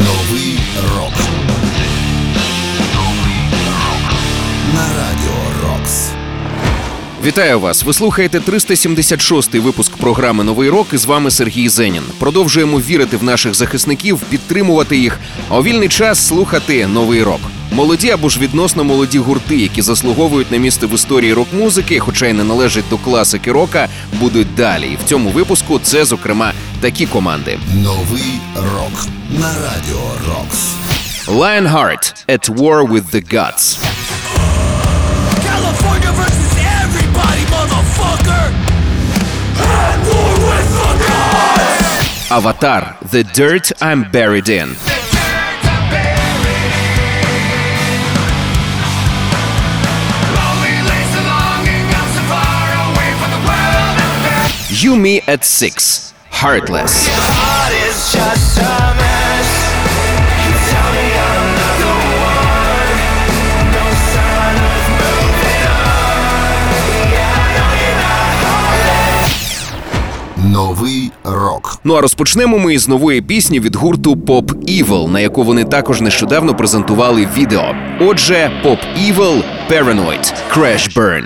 Новий рок. На Радіо Рокс. Вітаю вас! Ви слухаєте 376-й випуск програми «Новий рок» і з вами Сергій Зенін. Продовжуємо вірити в наших захисників, підтримувати їх, а у вільний час слухати «Новий рок». Молоді або ж відносно молоді гурти, які заслуговують на місце в історії рок-музики, хоча й не належать до класики рока, будуть далі. І в цьому випуску це, зокрема, такі команди. «Новий рок» на Радіо Рокс. Lionheart – At War With The Gods. Avatar – The Dirt I'm Buried In. You Me at Six – heartLESS. Новий рок. Ну а розпочнемо ми із нової пісні від гурту Pop Evil, на яку вони також нещодавно презентували відео. Отже, Pop Evil – Paranoid – Crash Burn.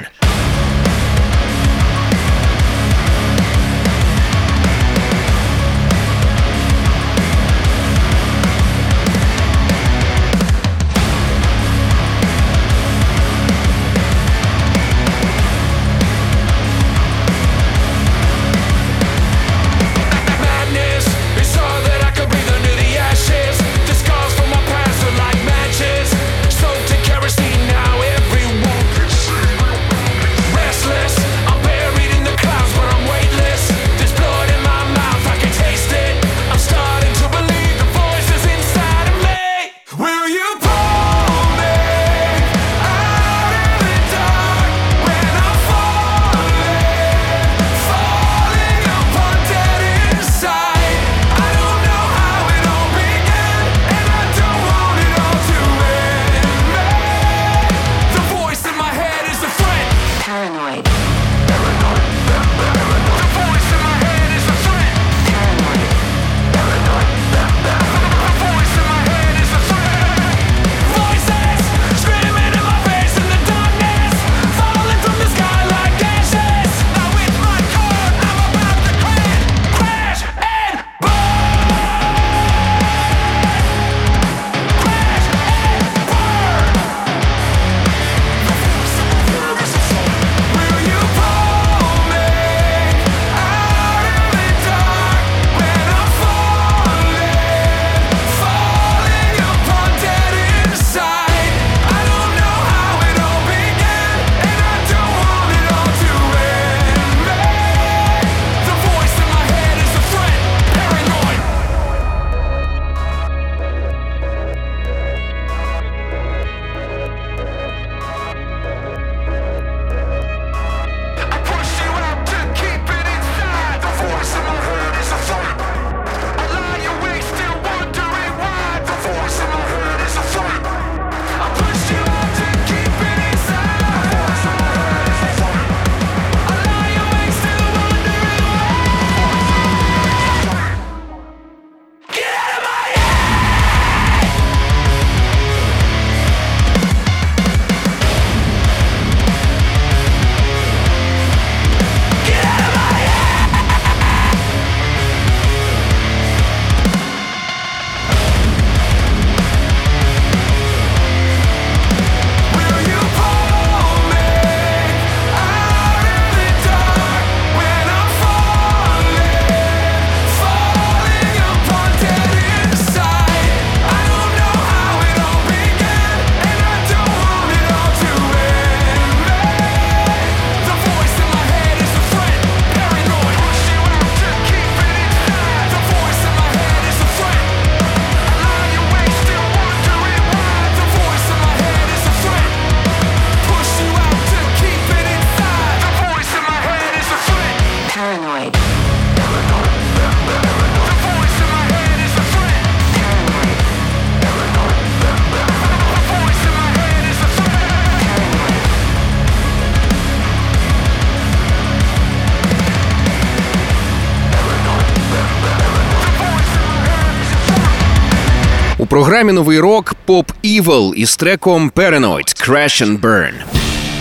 У програмі «Новий рок» Pop Evil із треком Paranoid Crash Burn.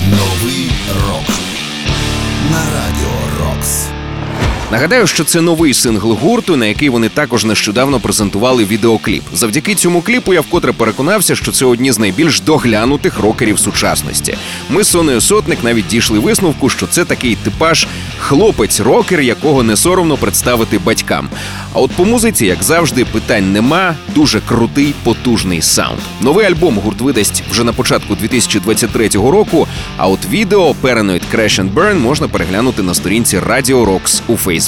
Новий рок на Радіо Рокс. Нагадаю, що це новий сингл гурту, на який вони також нещодавно презентували відеокліп. Завдяки цьому кліпу я вкотре переконався, що це одні з найбільш доглянутих рокерів сучасності. Ми з Сонею Сотник навіть дійшли висновку, що це такий типаж хлопець-рокер, якого не соромно представити батькам. А от по музиці, як завжди, питань нема, дуже крутий, потужний саунд. Новий альбом гурт видасть вже на початку 2023 року, а от відео Paranoid Crash and Burn можна переглянути на сторінці Radio Rocks у Фейсбуці.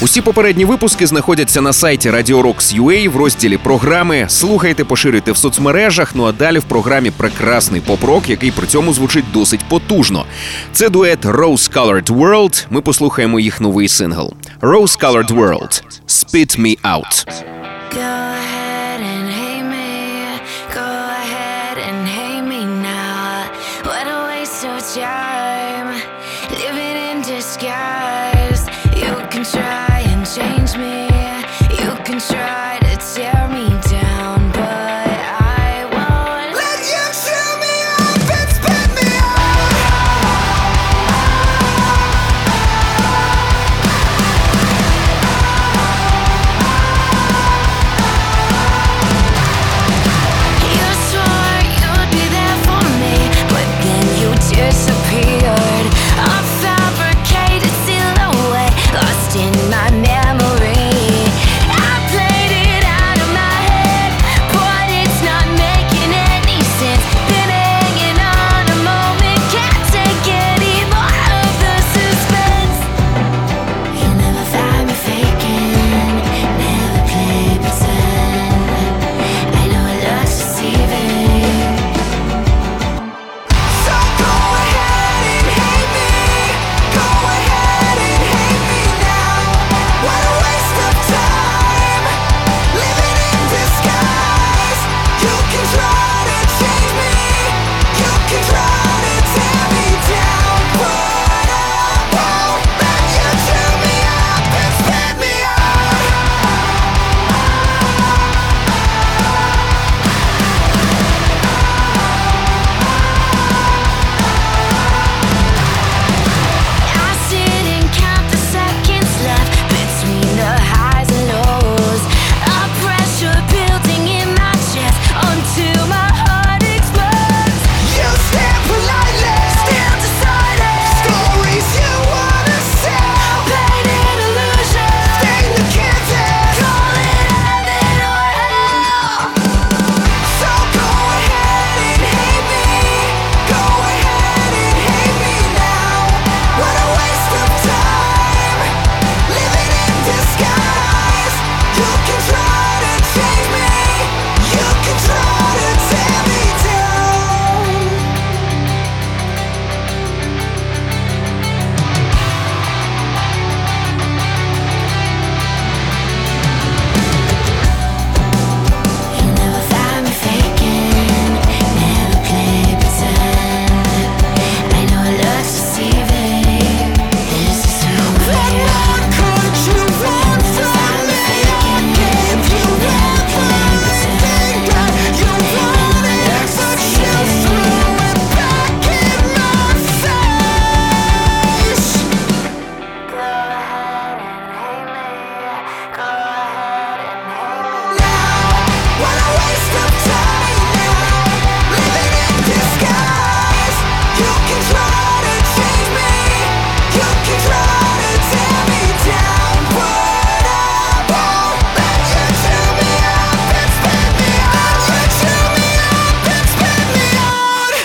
Усі попередні випуски знаходяться на сайті Radio Rocks UA в розділі «Програми». Слухайте, поширюйте в соцмережах, ну а далі в програмі прекрасний поп-рок, який при цьому звучить досить потужно. Це дует Rose-Colored World, ми послухаємо їх новий сингл. Rose-Colored World – Spit Me Out.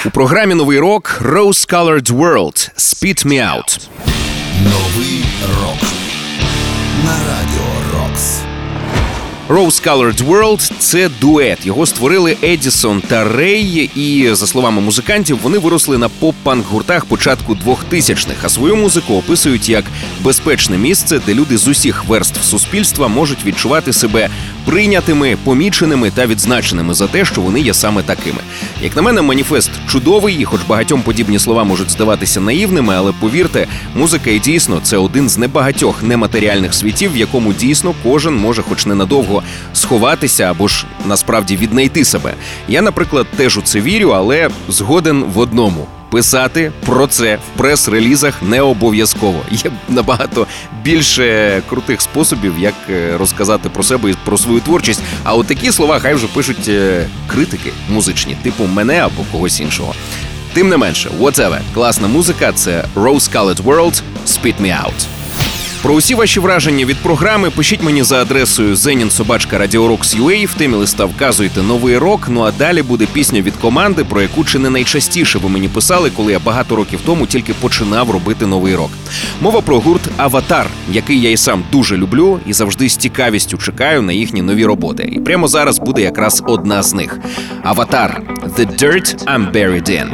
В програмі «Новий рок» Rose-Colored World – Spit Me Out. Новий рок на Радіо Рокс. Rose-Colored World – це дует. Його створили Едісон та Рей, і, за словами музикантів, вони виросли на поп-панк-гуртах початку 2000-х, а свою музику описують як безпечне місце, де люди з усіх верств суспільства можуть відчувати себе прийнятими, поміченими та відзначеними за те, що вони є саме такими. Як на мене, маніфест чудовий, і хоч багатьом подібні слова можуть здаватися наївними, але повірте, музика і дійсно це один з небагатьох нематеріальних світів, в якому дійсно кожен може хоч ненадовго сховатися або ж насправді віднайти себе. Я, наприклад, теж у це вірю, але згоден в одному – писати про це в прес-релізах не обов'язково. Є набагато більше крутих способів, як розказати про себе і про свою творчість. А от такі слова хай вже пишуть критики музичні, типу мене або когось іншого. Тим не менше, whatever. Класна музика – це Rose-Colored World, Spit Me Out. Про усі ваші враження від програми пишіть мені за адресою zenin@radiorocks.ua, в темі листа вказуйте «Новий рок», ну а далі буде пісня від команди, про яку чи не найчастіше ви мені писали, коли я багато років тому тільки починав робити новий рок. Мова про гурт «Аватар», який я і сам дуже люблю і завжди з цікавістю чекаю на їхні нові роботи. І прямо зараз буде якраз одна з них. «Аватар» – «The Dirt I'm Buried In».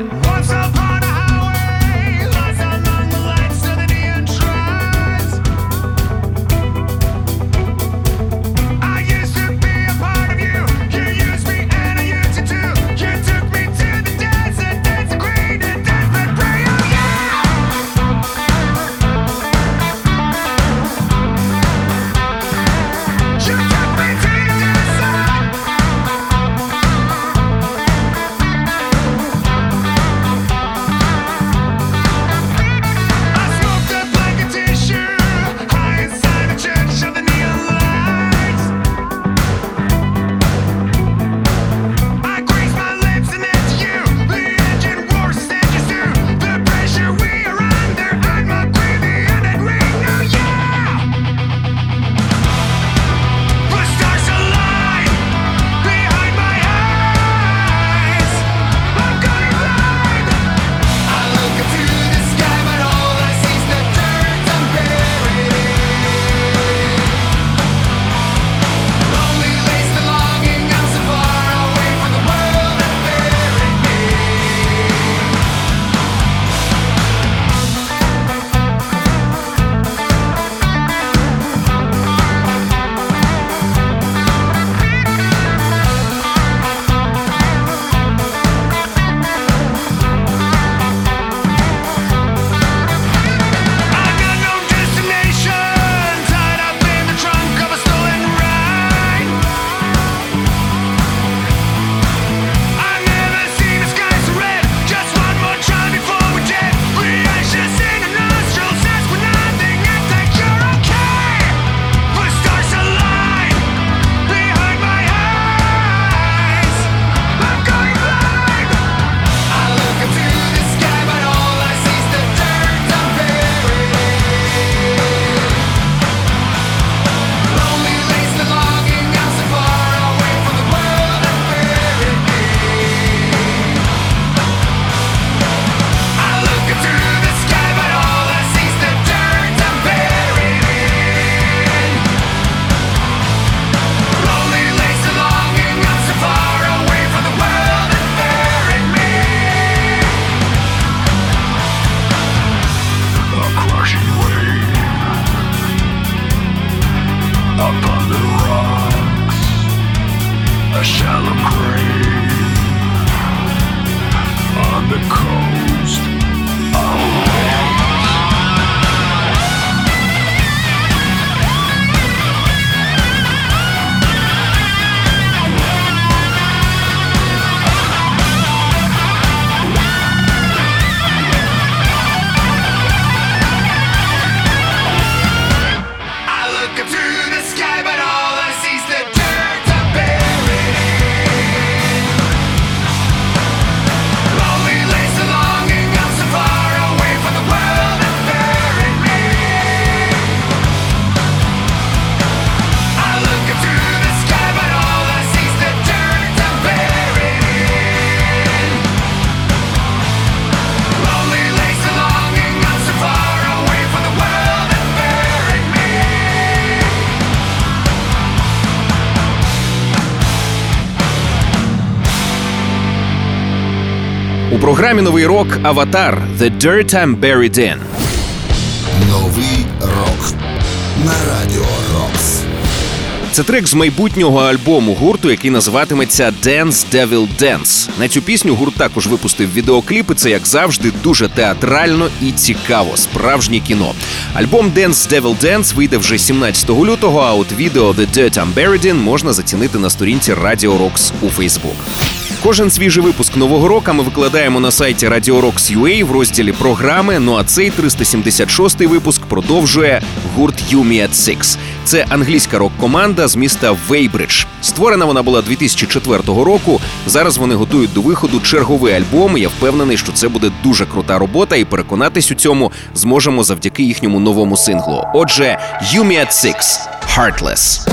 У програмі «Новий рок» «Аватар» «The Dirt I'm Buried In». Новий рок на Радіо Рокс. Це трек з майбутнього альбому гурту, який називатиметься Dance Devil Dance. На цю пісню гурт також випустив відеокліп, і це, як завжди, дуже театрально і цікаво. Справжнє кіно. Альбом Dance Devil Dance вийде вже 17 лютого, а от відео The Dirt I'm Buried In можна зацінити на сторінці Radio Rocks у Facebook. Кожен свіжий випуск «Нового року» ми викладаємо на сайті Radio Rocks UA в розділі «Програми», ну а цей 376-й випуск продовжує гурт You Me at Six. Це англійська рок-команда з міста Weybridge. Створена вона була 2004 року, зараз вони готують до виходу черговий альбом, і я впевнений, що це буде дуже крута робота, і переконатись у цьому зможемо завдяки їхньому новому синглу. Отже, You Me at Six – heartLESS.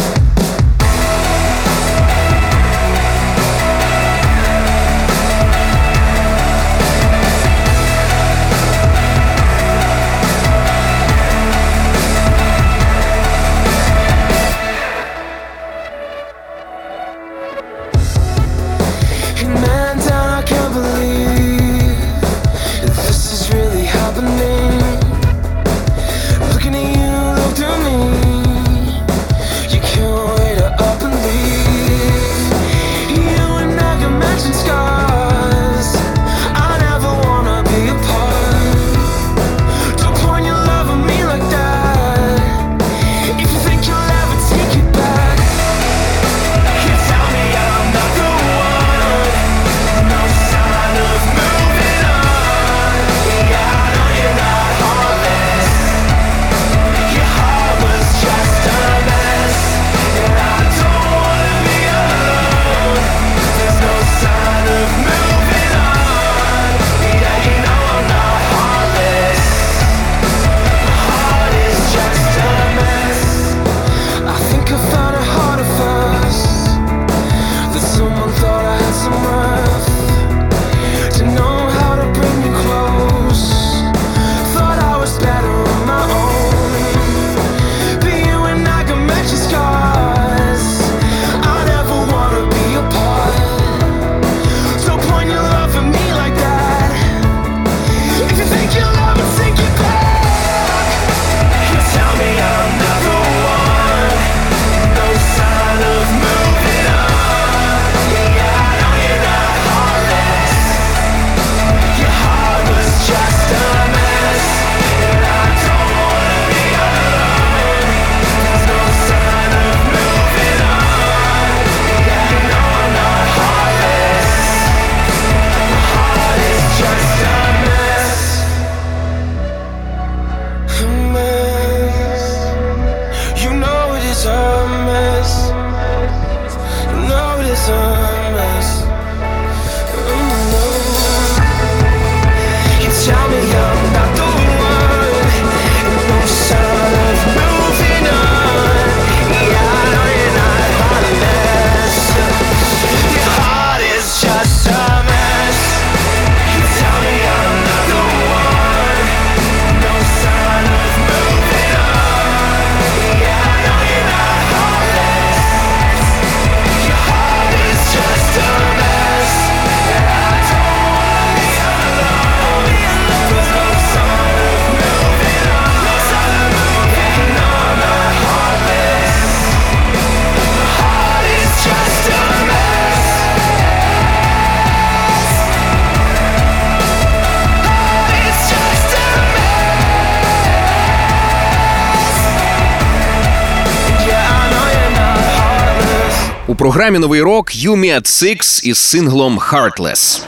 У програмі «Новий рок» You Me at Six із синглом «Heartless».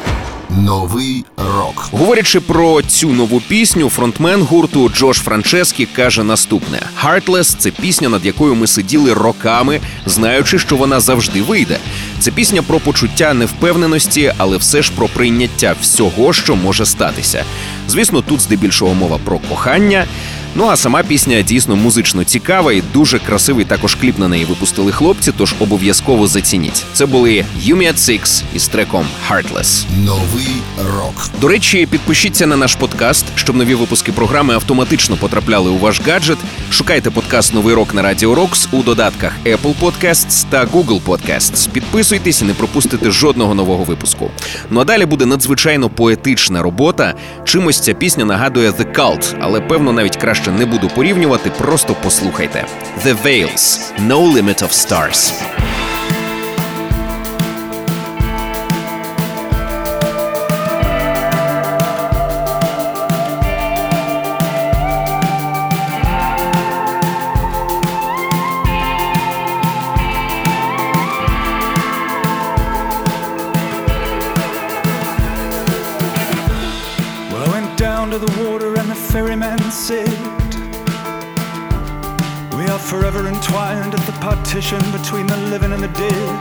Новий рок. Говорячи про цю нову пісню, фронтмен гурту Джош Франческі каже наступне. «Heartless» – це пісня, над якою ми сиділи роками, знаючи, що вона завжди вийде. Це пісня про почуття невпевненості, але все ж про прийняття всього, що може статися. Звісно, тут здебільшого мова про кохання. Ну а сама пісня дійсно музично цікава і дуже красивий також кліп на неї випустили хлопці, тож обов'язково зацініть. Це були You Me at Six із треком «Heartless». Новий рок. До речі, підпишіться на наш подкаст, щоб нові випуски програми автоматично потрапляли у ваш гаджет. Шукайте подкаст «Новий рок» на Радіо Рокс у додатках Apple Podcasts та Google Podcasts. Підписуйтесь і не пропустите жодного нового випуску. Ну а далі буде надзвичайно поетична робота. Чимось ця пісня нагадує The Cult, але певно навіть краще не буду порівнювати, просто послухайте. The Veils, No Limit of Stars. Between the living and the dead,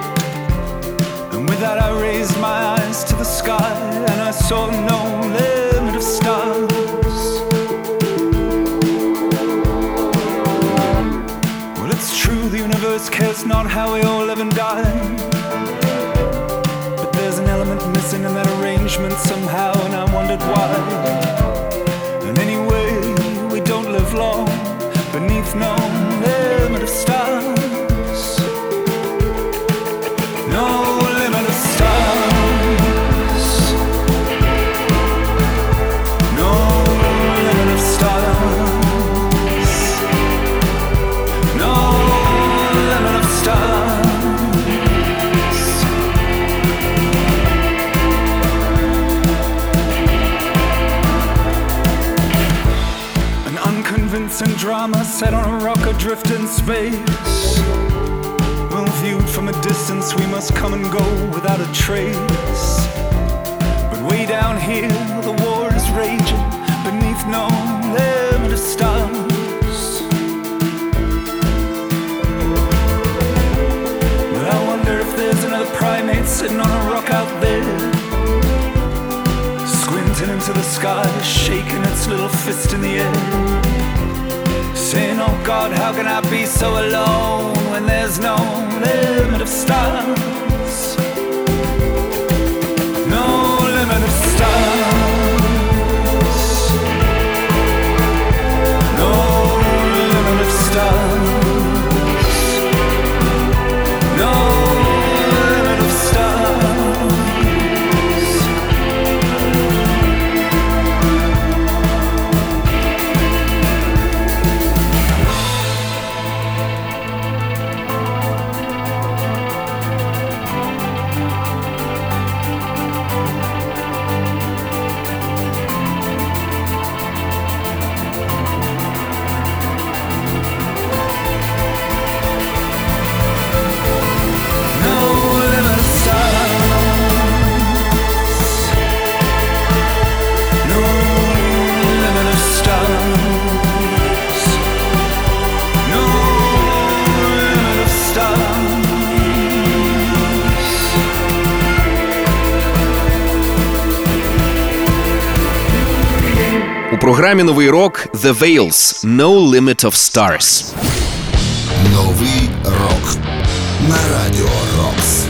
and with that I raised my eyes to the sky, and I saw no limit of stars. Well, it's true, the universe cares not how we all live and die, but there's an element missing in that arrangement somehow, and I wondered why. And anyway, we don't live long beneath no limit of stars. And drama set on a rock adrift in space. Well, viewed from a distance, we must come and go without a trace. But way down here, the war is raging beneath no limit of stars. Well, I wonder if there's another primate sitting on a rock out there, squinting into the sky, shaking its little fist in the air, saying, oh God, how can I be so alone when there's no limit of stars? No limit of stars. No limit of stars. No limit of stars. У програмі «Новий рок» The Veils – No Limit of Stars. Новий рок на Radio Rocks.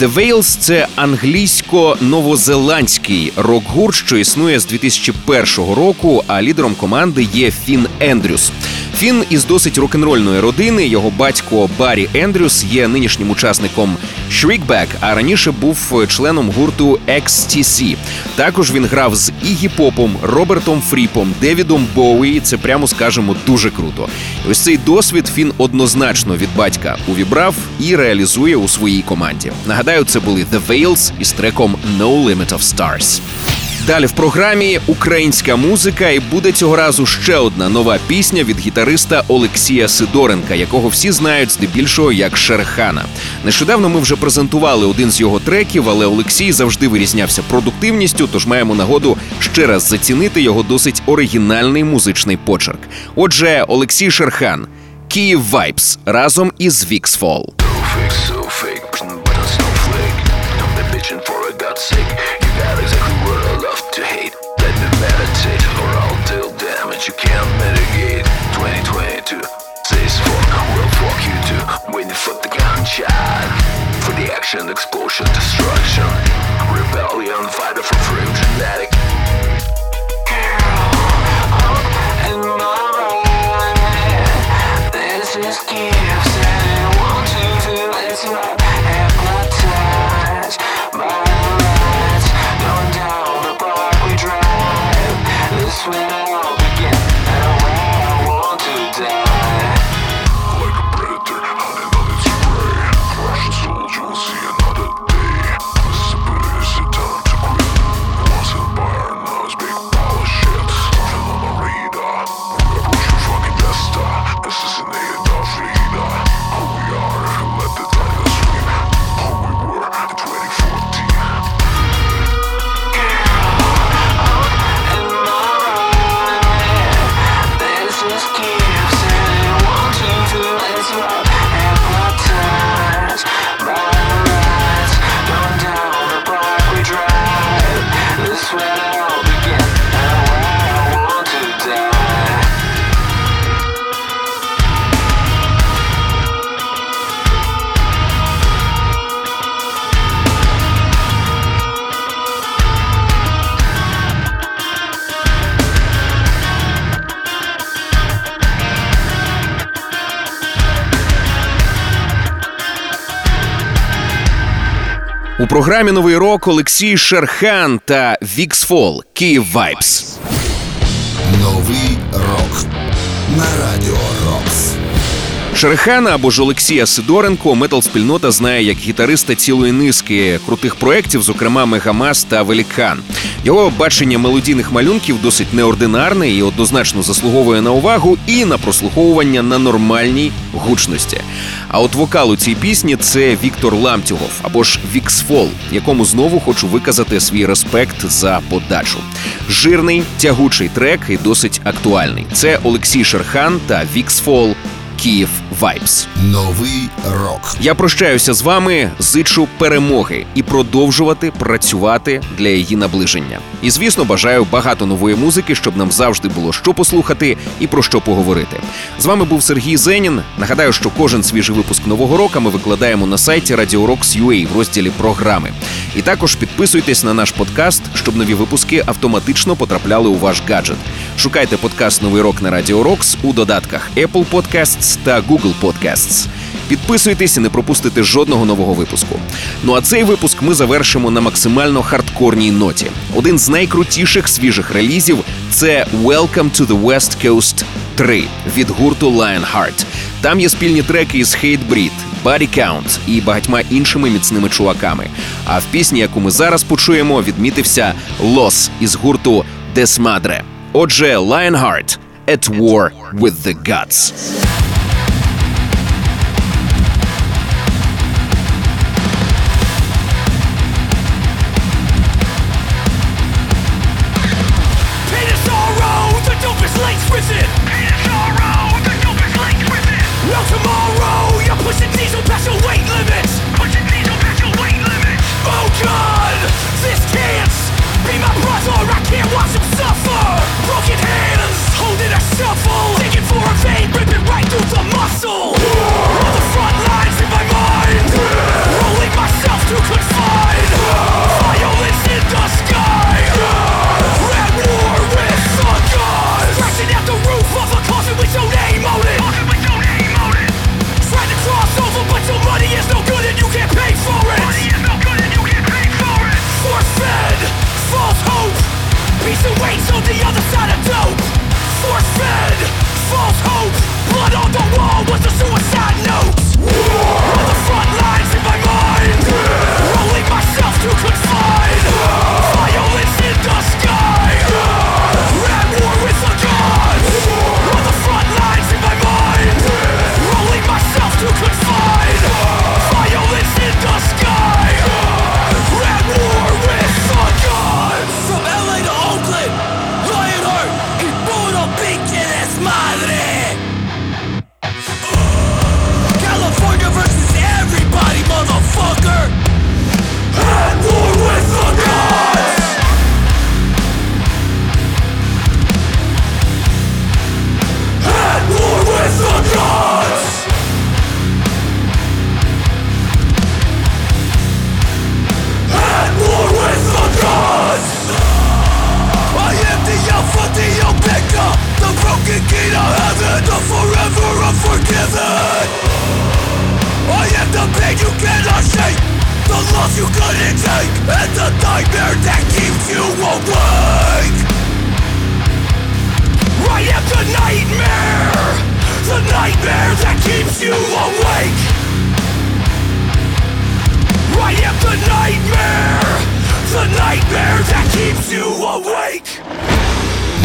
The Veils – це англійсько-новозеландський рок-гурт, що існує з 2001 року, а лідером команди є Фін Ендрюс. Фін із досить рок-н-рольної родини, його батько Баррі Ендрюс є нинішнім учасником Shriekback, а раніше був членом гурту XTC. Також він грав з Іггі Попом, Робертом Фріпом, Девідом Боуї, це, прямо скажемо, дуже круто. І ось цей досвід Фін однозначно від батька увібрав і реалізує у своїй команді. Нагадаю, це були The Veils із треком No Limit of Stars. Далі в програмі українська музика, і буде цього разу ще одна нова пісня від гітариста Олексія Сидоренка, якого всі знають здебільшого як Шерхана. Нещодавно ми вже презентували один з його треків, але Олексій завжди вирізнявся продуктивністю, тож маємо нагоду ще раз зацінити його досить оригінальний музичний почерк. Отже, Олексій Шерхан, Kyiv Vibes разом із VIXFALL. You can't mitigate 2022 says fuck, we'll fuck you too. Waiting for the gunshot, for the action, explosion, destruction, rebellion, fighter for freedom, genetic. Girl, I'm in my mind. This is gifts and I want to do it's right. Hypnotized by the lights, going down the block we drive. This way. Again. У програмі «Новий рок» Олексій Шерхан та VIXFALL «Kyiv Vibes». Новий рок на Radio Rocks. Шерхана або ж Олексія Сидоренко метал-спільнота знає як гітариста цілої низки крутих проєктів, зокрема «Мегамас» та «Велікан». Його бачення мелодійних малюнків досить неординарне і однозначно заслуговує на увагу і на прослуховування на нормальній гучності. А от вокал у цій пісні – це Віктор Ламтюгов, або ж VIXFALL, якому знову хочу виказати свій респект за подачу. Жирний, тягучий трек і досить актуальний. Це Олексій Шерхан та VIXFALL Kyiv Vibes. Новий рок. Я прощаюся з вами, зичу перемоги і продовжувати працювати для її наближення. І, звісно, бажаю багато нової музики, щоб нам завжди було що послухати і про що поговорити. З вами був Сергій Зенін. Нагадаю, що кожен свіжий випуск Нового року ми викладаємо на сайті Radio Rocks UA в розділі «Програми». І також підписуйтесь на наш подкаст, щоб нові випуски автоматично потрапляли у ваш гаджет. Шукайте подкаст «Новий рок» на Radio Rocks у додатках Apple Podcasts та Google Podcasts. Підписуйтесь і не пропустите жодного нового випуску. Ну а цей випуск ми завершимо на максимально хардкорній ноті. Один з найкрутіших свіжих релізів – це «Welcome to the West Coast 3» від гурту Lionheart. Там є спільні треки із Hatebreed, Body Count і багатьма іншими міцними чуваками. А в пісні, яку ми зараз почуємо, відмітився «Loss» із гурту Desmadre. Отже, Lionheart – At War with the Gods.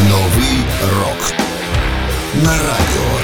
Новий рок на радіо.